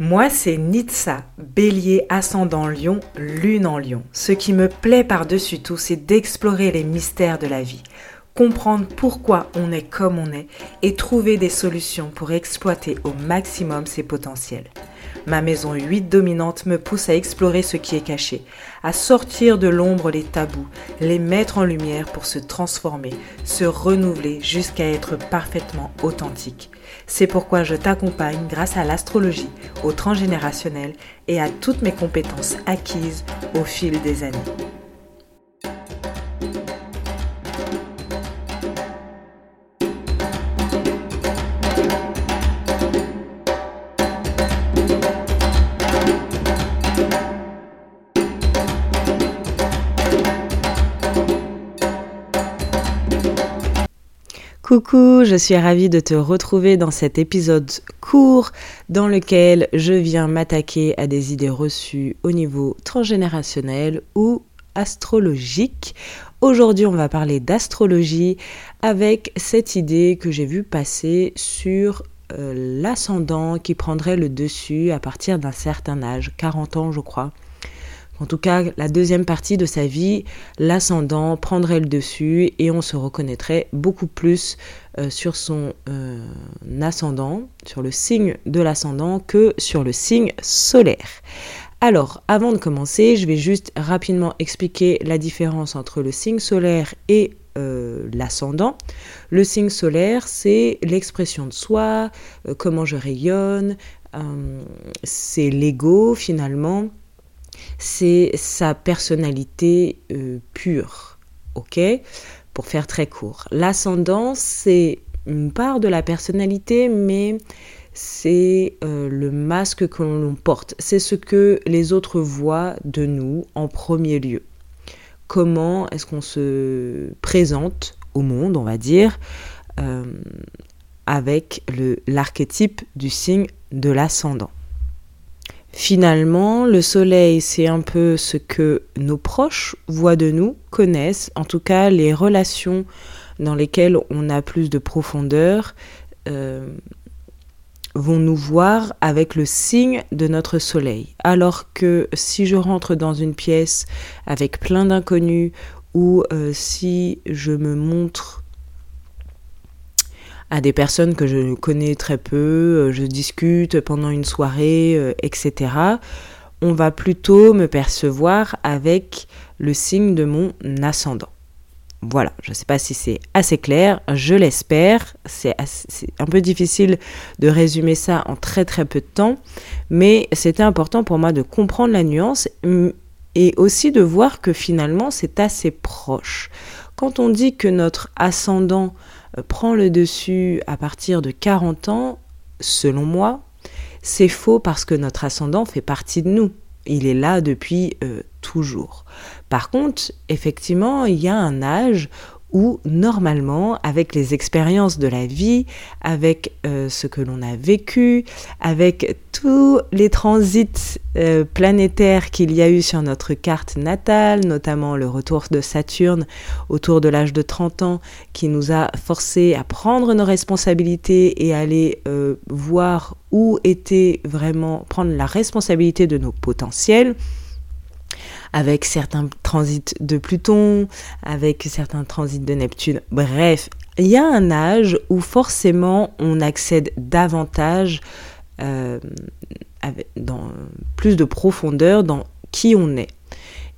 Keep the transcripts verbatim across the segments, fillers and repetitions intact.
Moi, c'est Nitsa, bélier ascendant lion, lune en lion. Ce qui me plaît par-dessus tout, c'est d'explorer les mystères de la vie, comprendre pourquoi on est comme on est et trouver des solutions pour exploiter au maximum ses potentiels. Ma maison huit dominante me pousse à explorer ce qui est caché, à sortir de l'ombre les tabous, les mettre en lumière pour se transformer, se renouveler jusqu'à être parfaitement authentique. C'est pourquoi je t'accompagne grâce à l'astrologie, au transgénérationnel et à toutes mes compétences acquises au fil des années. Coucou, je suis ravie de te retrouver dans cet épisode court dans lequel je viens m'attaquer à des idées reçues au niveau transgénérationnel ou astrologique. Aujourd'hui, on va parler d'astrologie avec cette idée que j'ai vue passer sur euh, l'ascendant qui prendrait le dessus à partir d'un certain âge, quarante ans je crois. En tout cas, la deuxième partie de sa vie, l'ascendant prendrait le dessus et on se reconnaîtrait beaucoup plus euh, sur son euh, ascendant, sur le signe de l'ascendant que sur le signe solaire. Alors, avant de commencer, je vais juste rapidement expliquer la différence entre le signe solaire et euh, l'ascendant. Le signe solaire, c'est l'expression de soi, euh, comment je rayonne, euh, c'est l'ego finalement. C'est sa personnalité euh, pure, ok ? Pour faire très court. L'ascendant, c'est une part de la personnalité, mais c'est euh, le masque que l'on porte. C'est ce que les autres voient de nous en premier lieu. Comment est-ce qu'on se présente au monde, on va dire, euh, avec le, l'archétype du signe de l'ascendant. Finalement, le soleil, c'est un peu ce que nos proches voient de nous, connaissent, en tout cas les relations dans lesquelles on a plus de profondeur euh, vont nous voir avec le signe de notre soleil. Alors que si je rentre dans une pièce avec plein d'inconnus ou euh, si je me montre à des personnes que je connais très peu, je discute pendant une soirée, et cetera. On va plutôt me percevoir avec le signe de mon ascendant. Voilà, je ne sais pas si c'est assez clair, je l'espère. C'est, assez, c'est un peu difficile de résumer ça en très très peu de temps, mais c'était important pour moi de comprendre la nuance et aussi de voir que finalement c'est assez proche. Quand on dit que notre ascendant prend le dessus à partir de quarante ans, selon moi, c'est faux parce que notre ascendant fait partie de nous. Il est là depuis euh, toujours. Par contre, effectivement, il y a un âge où normalement, avec les expériences de la vie, avec euh, ce que l'on a vécu, avec tous les transits euh, planétaires qu'il y a eu sur notre carte natale, notamment le retour de Saturne autour de l'âge de trente ans, qui nous a forcés à prendre nos responsabilités et aller euh, voir où était vraiment prendre la responsabilité de nos potentiels, avec certains transits de Pluton, avec certains transits de Neptune. Bref, il y a un âge où forcément on accède davantage, euh, avec, dans plus de profondeur dans qui on est.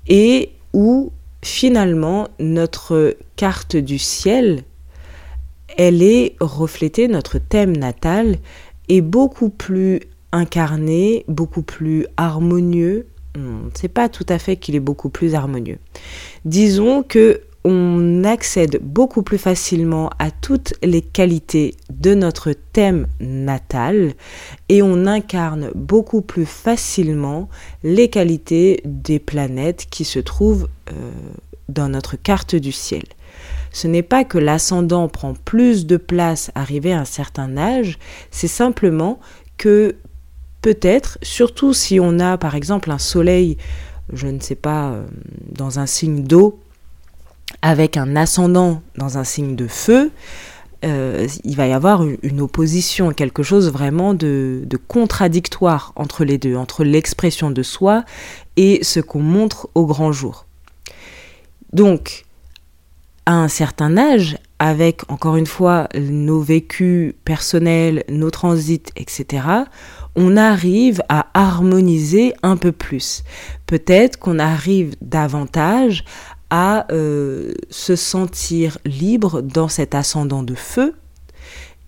Et où finalement notre carte du ciel, elle est reflétée, notre thème natal est beaucoup plus incarné, beaucoup plus harmonieux. C'est pas tout à fait qu'il est beaucoup plus harmonieux. Disons que on accède beaucoup plus facilement à toutes les qualités de notre thème natal et on incarne beaucoup plus facilement les qualités des planètes qui se trouvent euh, dans notre carte du ciel. Ce n'est pas que l'ascendant prend plus de place arrivé à un certain âge, c'est simplement que peut-être, surtout si on a par exemple un soleil, je ne sais pas, dans un signe d'eau, avec un ascendant dans un signe de feu, euh, il va y avoir une opposition, quelque chose vraiment de, de contradictoire entre les deux, entre l'expression de soi et ce qu'on montre au grand jour. Donc, à un certain âge, avec, encore une fois, nos vécus personnels, nos transits, et cetera, on arrive à harmoniser un peu plus. Peut-être qu'on arrive davantage à euh, se sentir libre dans cet ascendant de feu,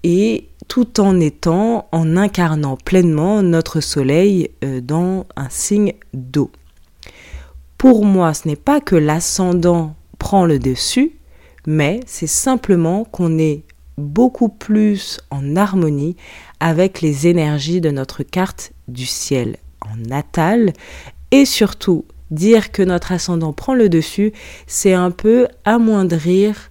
et tout en étant, en incarnant pleinement notre soleil euh, dans un signe d'eau. Pour moi, ce n'est pas que l'ascendant prend le dessus, mais c'est simplement qu'on est beaucoup plus en harmonie avec les énergies de notre carte du ciel en natal. Et surtout, dire que notre ascendant prend le dessus, c'est un peu amoindrir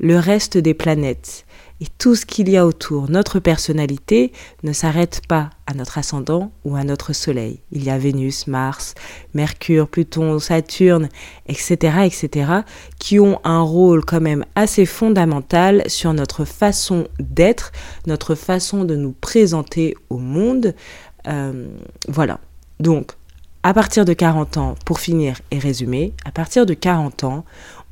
le reste des planètes. Et tout ce qu'il y a autour, notre personnalité, ne s'arrête pas à notre ascendant ou à notre soleil. Il y a Vénus, Mars, Mercure, Pluton, Saturne, et cetera, et cetera, qui ont un rôle quand même assez fondamental sur notre façon d'être, notre façon de nous présenter au monde. Euh, voilà. Donc, à partir de quarante ans, pour finir et résumer, à partir de quarante ans,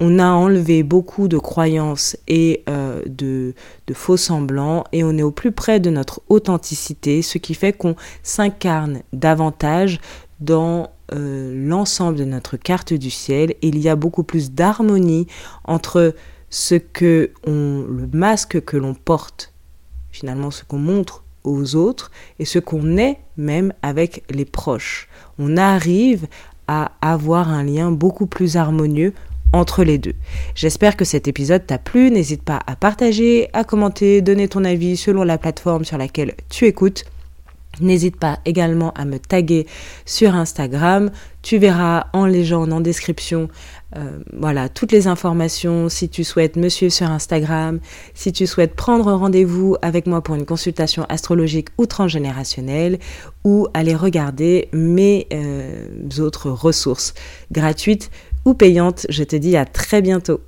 on a enlevé beaucoup de croyances et euh, de, de faux semblants, et on est au plus près de notre authenticité, ce qui fait qu'on s'incarne davantage dans euh, l'ensemble de notre carte du ciel, et il y a beaucoup plus d'harmonie entre ce que on, le masque que l'on porte, finalement ce qu'on montre aux autres, et ce qu'on est même avec les proches. On arrive à avoir un lien beaucoup plus harmonieux entre les deux. J'espère que cet épisode t'a plu. N'hésite pas à partager, à commenter, donner ton avis selon la plateforme sur laquelle tu écoutes. N'hésite pas également à me taguer sur Instagram. Tu verras en légende, en description, euh, voilà, toutes les informations. Si tu souhaites me suivre sur Instagram, si tu souhaites prendre rendez-vous avec moi pour une consultation astrologique ou transgénérationnelle, ou aller regarder mes euh, autres ressources gratuites ou payantes, je te dis à très bientôt.